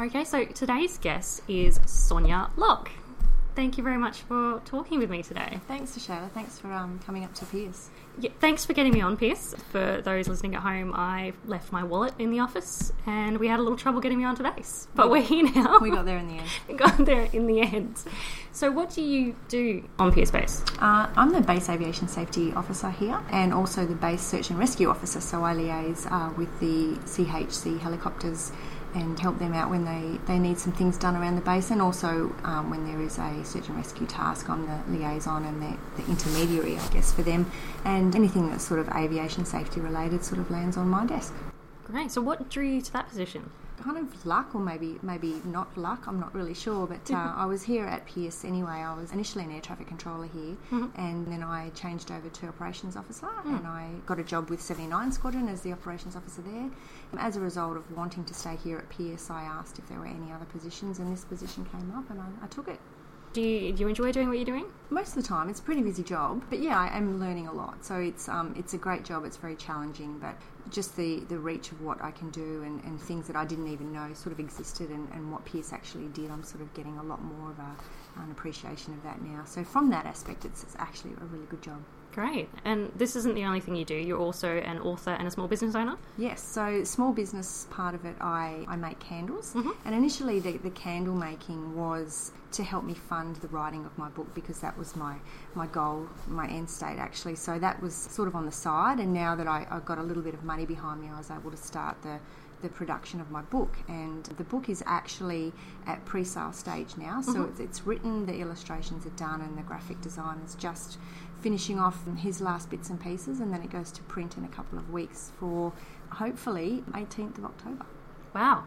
Okay, so today's guest is Sonia Locke. Thank you very much for talking with me today. Thanks, Deshayla. Thanks for coming up to Pearce. Yeah, thanks for getting me on Pearce. For those listening at home, I left my wallet in the office and we had a little trouble getting me onto base. But we're here now. We got there in the end. So what do you do on Pearce Base? I'm the Base Aviation Safety Officer here and also the Base Search and Rescue Officer. So I liaise with the CHC Helicopters and help them out when they need some things done around the base, and also when there is a search and rescue task, I'm the liaison and the intermediary, I guess, for them, and anything that's sort of aviation safety related sort of lands on my desk. Great. So what drew you to that position? Kind of luck, or maybe not luck, I'm not really sure, but I was here at Pearce anyway. I was initially an air traffic controller here, mm-hmm. and then I changed over to operations officer, mm. and I got a job with 79 Squadron as the operations officer there. As a result of wanting to stay here at Pearce, I asked if there were any other positions, and this position came up and I took it. Do you enjoy doing what you're doing? Most of the time. It's a pretty busy job, but yeah, I am learning a lot. So it's a great job. It's very challenging, but just the reach of what I can do and things that I didn't even know sort of existed and what Pearce actually did, I'm sort of getting a lot more of an appreciation of that now. So from that aspect, it's actually a really good job. Great. And this isn't the only thing you do. You're also an author and a small business owner? Yes. So small business part of it, I make candles. Mm-hmm. And initially the candle making was to help me fund the writing of my book, because that was my goal, my end state actually. So that was sort of on the side. And now that I got a little bit of money behind me, I was able to start the production of my book, and the book is actually at pre-sale stage now, so mm-hmm. it's written, the illustrations are done, and the graphic design is just finishing off his last bits and pieces, and then it goes to print in a couple of weeks for hopefully 18th of October. Wow.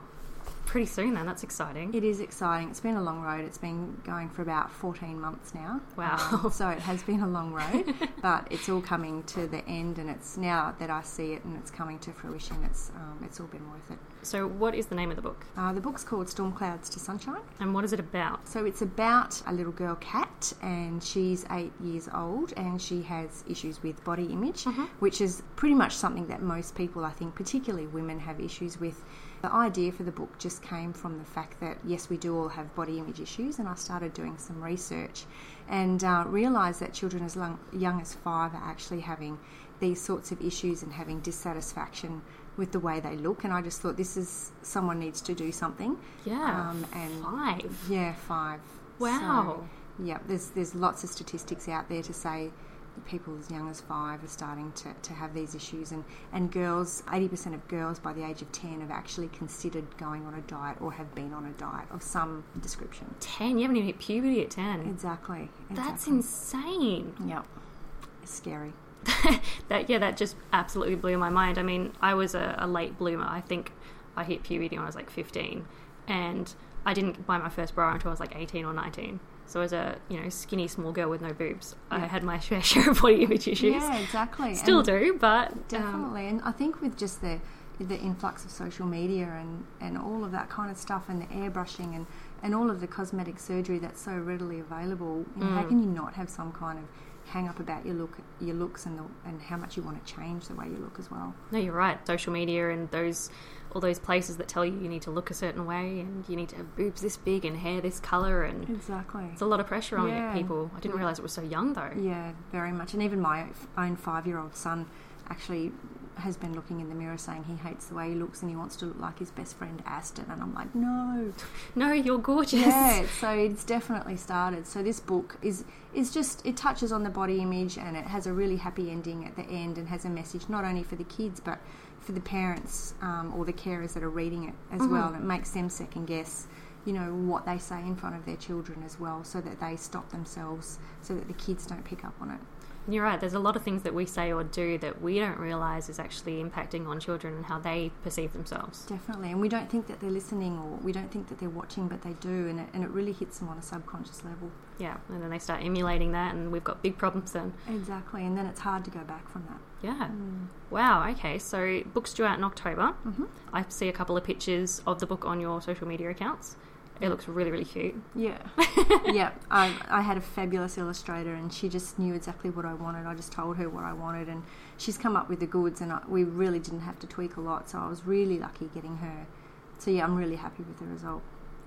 Pretty soon then, that's exciting. It is exciting. It's been a long road. It's been going for about 14 months now. Wow. So it has been a long road, but it's all coming to the end, and it's now that I see it and it's coming to fruition, it's all been worth it. So what is the name of the book? The book's called Storm Clouds to Sunshine. And what is it about? So it's about a little girl, Kat, and she's 8 years old and she has issues with body image, mm-hmm. which is pretty much something that most people, I think, particularly women, have issues with. The idea for the book just came from the fact that, yes, we do all have body image issues, and I started doing some research and realised that children as young as 5 are actually having these sorts of issues and having dissatisfaction with the way they look, and I just thought someone needs to do something. Yeah, and 5. Yeah, 5. Wow. So, yeah, there's lots of statistics out there to say people as young as 5 are starting to have these issues, and girls, 80% of girls by the age of 10 have actually considered going on a diet or have been on a diet of some description. 10? You haven't even hit puberty at 10. Exactly. That's insane. Yep. It's scary. That just absolutely blew my mind. I mean, I was a late bloomer. I think I hit puberty when I was like 15, and I didn't buy my first bra until I was like 18 or 19. So as a skinny small girl with no boobs, yeah. I had my fair share of body image issues. Yeah, exactly. Still and do, but definitely. And I think with just the influx of social media and all of that kind of stuff, and the airbrushing and all of the cosmetic surgery that's so readily available, how can you not have some kind of hang up about your looks and how much you want to change the way you look as well? No, you're right. Social media and all those places that tell you need to look a certain way and you need to have boobs this big and hair this colour, and exactly, it's a lot of pressure on people. I didn't realise it was so young though. Yeah, very much. And even my own 5-year-old son actually has been looking in the mirror saying he hates the way he looks and he wants to look like his best friend Aston, and I'm like, no, you're gorgeous. Yeah, so it's definitely started. So this book is just, it touches on the body image, and it has a really happy ending at the end and has a message not only for the kids but for the parents or the carers that are reading it as mm-hmm. well, and it makes them second guess what they say in front of their children as well, so that they stop themselves, so that the kids don't pick up on it. You're right, there's a lot of things that we say or do that we don't realise is actually impacting on children and how they perceive themselves. Definitely, and we don't think that they're listening, or we don't think that they're watching, but they do, and it really hits them on a subconscious level. Yeah, and then they start emulating that, and we've got big problems then. Exactly, and then it's hard to go back from that. Yeah. Mm. Wow, okay, so book's due out in October. Mm-hmm. I see a couple of pictures of the book on your social media accounts. It looks really, really cute. Yeah. Yeah. I had a fabulous illustrator, and she just knew exactly what I wanted. I just told her what I wanted, and she's come up with the goods, and we really didn't have to tweak a lot, so I was really lucky getting her So yeah, I'm really happy with the result.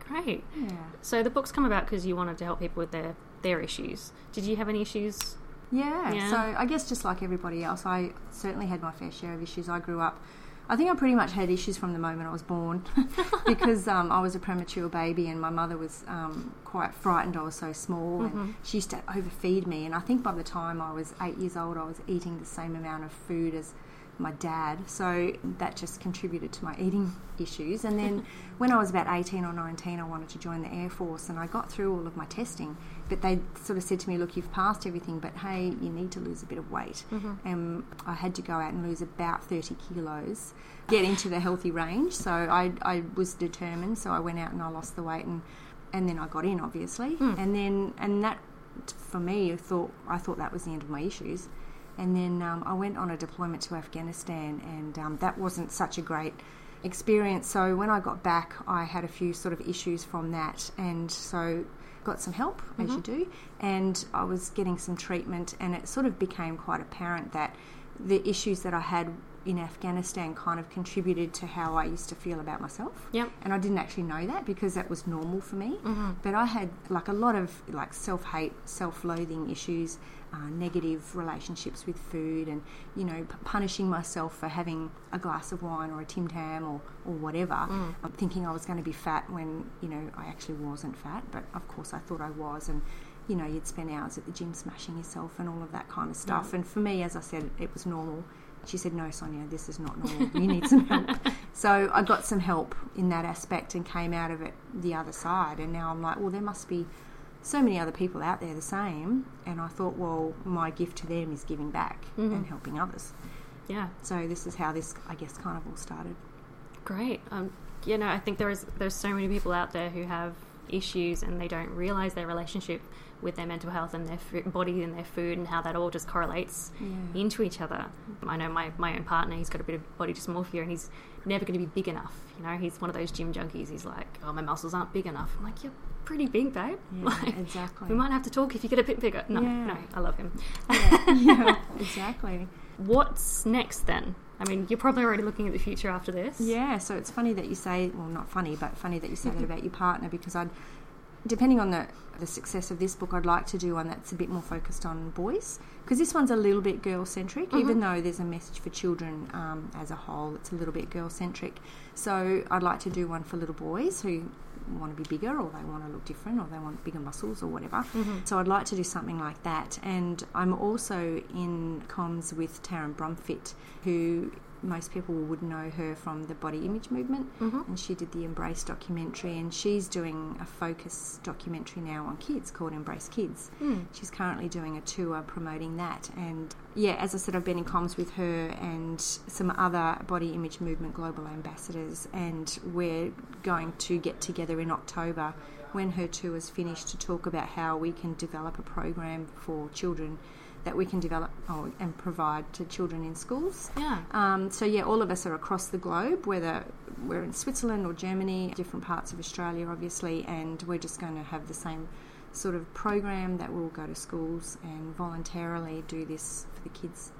Great. Yeah. So the book's come about because you wanted to help people with their issues. Did you have any issues? Yeah, so I guess just like everybody else, I certainly had my fair share of issues. I grew up, I think I pretty much had issues from the moment I was born because I was a premature baby and my mother was quite frightened I was so small, mm-hmm. and she used to overfeed me, and I think by the time I was 8 years old I was eating the same amount of food as my dad, so that just contributed to my eating issues. And then when I was about 18 or 19 I wanted to join the Air Force, and I got through all of my testing, but they sort of said to me, look, you've passed everything, but hey, you need to lose a bit of weight, mm-hmm. and I had to go out and lose about 30 kilos, get into the healthy range. So I was determined, so I went out and I lost the weight, and then I got in, obviously, and that for me, I thought that was the end of my issues. And then I went on a deployment to Afghanistan, and that wasn't such a great experience. So when I got back, I had a few sort of issues from that, and so got some help, mm-hmm. as you do, and I was getting some treatment, and it sort of became quite apparent that the issues that I had in Afghanistan kind of contributed to how I used to feel about myself. Yep. And I didn't actually know that because that was normal for me. Mm-hmm. But I had like a lot of like self-hate, self-loathing issues, negative relationships with food, and, you know, punishing myself for having a glass of wine or a Tim Tam or whatever, thinking I was going to be fat when, you know, I actually wasn't fat, but of course I thought I was, and you know, you'd spend hours at the gym smashing yourself and all of that kind of stuff. And for me, as I said, it was normal. She said, no, Sonia, this is not normal. You need some help. So I got some help in that aspect and came out of it the other side. And now I'm like, well, there must be so many other people out there the same. And I thought, well, my gift to them is giving back, mm-hmm. and helping others. Yeah. So this is how this, I guess, kind of all started. Great. You know, I think there's so many people out there who have issues and they don't realise their relationship with their mental health and their body and their food and how that all just correlates into each other. I know my own partner, he's got a bit of body dysmorphia and he's never going to be big enough. You know, he's one of those gym junkies. He's like, oh, my muscles aren't big enough. I'm like, you're pretty big, babe. Yeah, like, exactly. We might have to talk if you get a bit bigger. No, I love him. Yeah, exactly. What's next then? I mean, you're probably already looking at the future after this. Yeah, so it's funny that you say, well, not funny, but funny that you say that about your partner, because I'd, depending on the success of this book, I'd like to do one that's a bit more focused on boys, because this one's a little bit girl-centric, mm-hmm. even though there's a message for children as a whole, it's a little bit girl-centric. So I'd like to do one for little boys who want to be bigger, or they want to look different, or they want bigger muscles or whatever. Mm-hmm. So I'd like to do something like that. And I'm also in comms with Taryn Brumfitt, who most people would know her from the body image movement, mm-hmm. and she did the Embrace documentary, and she's doing a focus documentary now on kids called Embrace Kids. She's currently doing a tour promoting that, and yeah, as I said, I've been in comms with her and some other body image movement global ambassadors, and we're going to get together in October when her tour is finished to talk about how we can develop a program for children that we can develop and provide to children in schools. Yeah. So, all of us are across the globe, whether we're in Switzerland or Germany, different parts of Australia, obviously, and we're just going to have the same sort of program that we'll go to schools and voluntarily do this for the kids.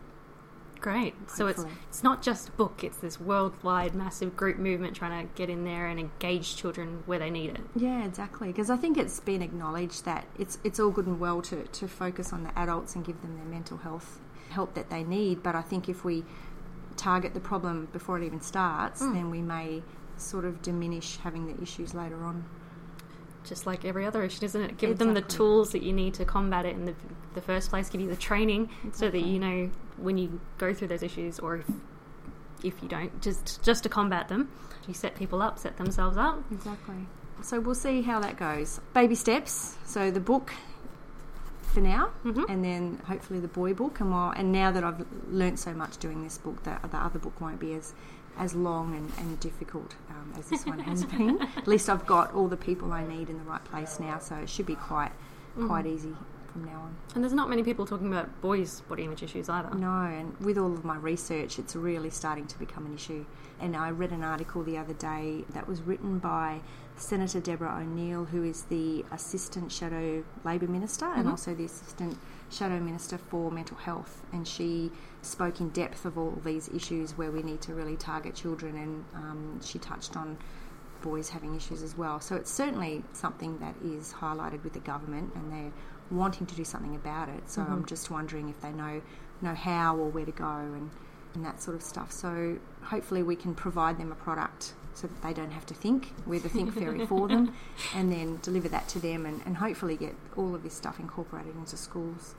Great. Hopefully. So it's not just a book, it's this worldwide massive group movement trying to get in there and engage children where they need it. Yeah, exactly, because I think it's been acknowledged that it's all good and well to focus on the adults and give them their mental health help that they need, but I think if we target the problem before it even starts, then we may sort of diminish having the issues later on. Just like every other issue, isn't it? Give them the tools that you need to combat it in the first place, give you the training so that you know when you go through those issues, or if you don't, just to combat them. You set people up, set themselves up. Exactly. So we'll see how that goes. Baby steps. So the book for now, mm-hmm. and then hopefully the boy book. And now that I've learnt so much doing this book, that the other book won't be as long and difficult as this one has been. At least I've got all the people I need in the right place now, so it should be quite easy from now on. And there's not many people talking about boys' body image issues either. No, and with all of my research, it's really starting to become an issue. And I read an article the other day that was written by Senator Deborah O'Neill, who is the Assistant Shadow Labor Minister, mm-hmm. and also the Assistant Shadow Minister for Mental Health, and she spoke in depth of all these issues where we need to really target children, and she touched on boys having issues as well. So it's certainly something that is highlighted with the government, and they're wanting to do something about it. So I'm just wondering if they know how or where to go and that sort of stuff. So hopefully we can provide them a product so that they don't have to think. We're the Think Fairy for them, and then deliver that to them and hopefully get all of this stuff incorporated into schools.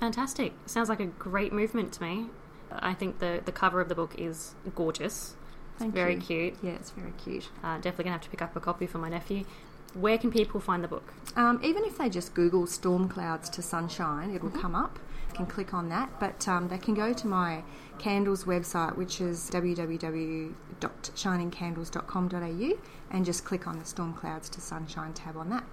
Fantastic. Sounds like a great movement to me. I think the cover of the book is gorgeous. Thank you. Very cute. Yeah, it's very cute. Definitely going to have to pick up a copy for my nephew. Where can people find the book? Even if they just Google Storm Clouds to Sunshine, it will come up. You can click on that. But they can go to my Candles website, which is www.shiningcandles.com.au, and just click on the Storm Clouds to Sunshine tab on that.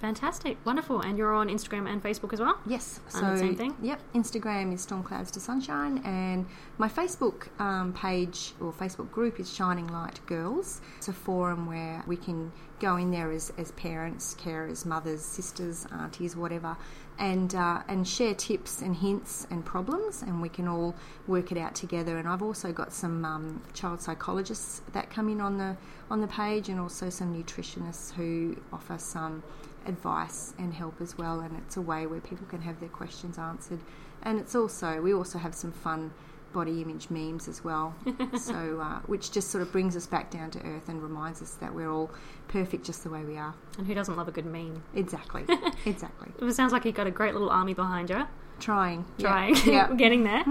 Fantastic. Wonderful. And you're on Instagram and Facebook as well? Yes. So, same thing? Yep. Instagram is Storm Clouds to Sunshine, and my Facebook page or Facebook group is Shining Light Girls. It's a forum where we can go in there as parents, carers, mothers, sisters, aunties, whatever, and share tips and hints and problems, and we can all work it out together. And I've also got some child psychologists that come in on the page, and also some nutritionists who offer some advice and help as well. And it's a way where people can have their questions answered, and it's also, we also have some fun body image memes as well so which just sort of brings us back down to earth and reminds us that we're all perfect just the way we are. And who doesn't love a good meme? Exactly It sounds like you've got a great little army behind you. Trying yeah. We're getting there.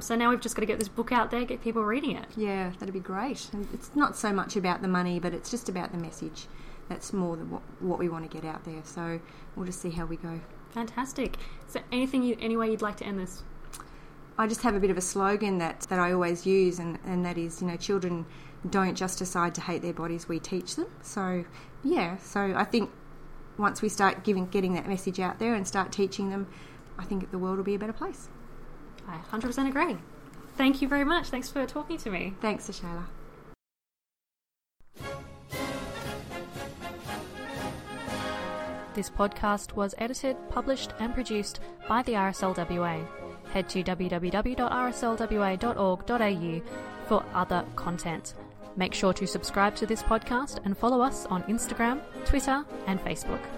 So now we've just got to get this book out there, get people reading it. Yeah, that'd be great. And it's not so much about the money, but it's just about the message. That's more than what we want to get out there. So we'll just see how we go. Fantastic. So any way you'd like to end this? I just have a bit of a slogan that I always use, and that is, children don't just decide to hate their bodies, we teach them. So, yeah. So I think once we start getting that message out there and start teaching them, I think the world will be a better place. I 100% agree. Thank you very much. Thanks for talking to me. Thanks, Ashayla. This podcast was edited, published and produced by the RSLWA. Head to www.rslwa.org.au for other content. Make sure to subscribe to this podcast and follow us on Instagram, Twitter and Facebook.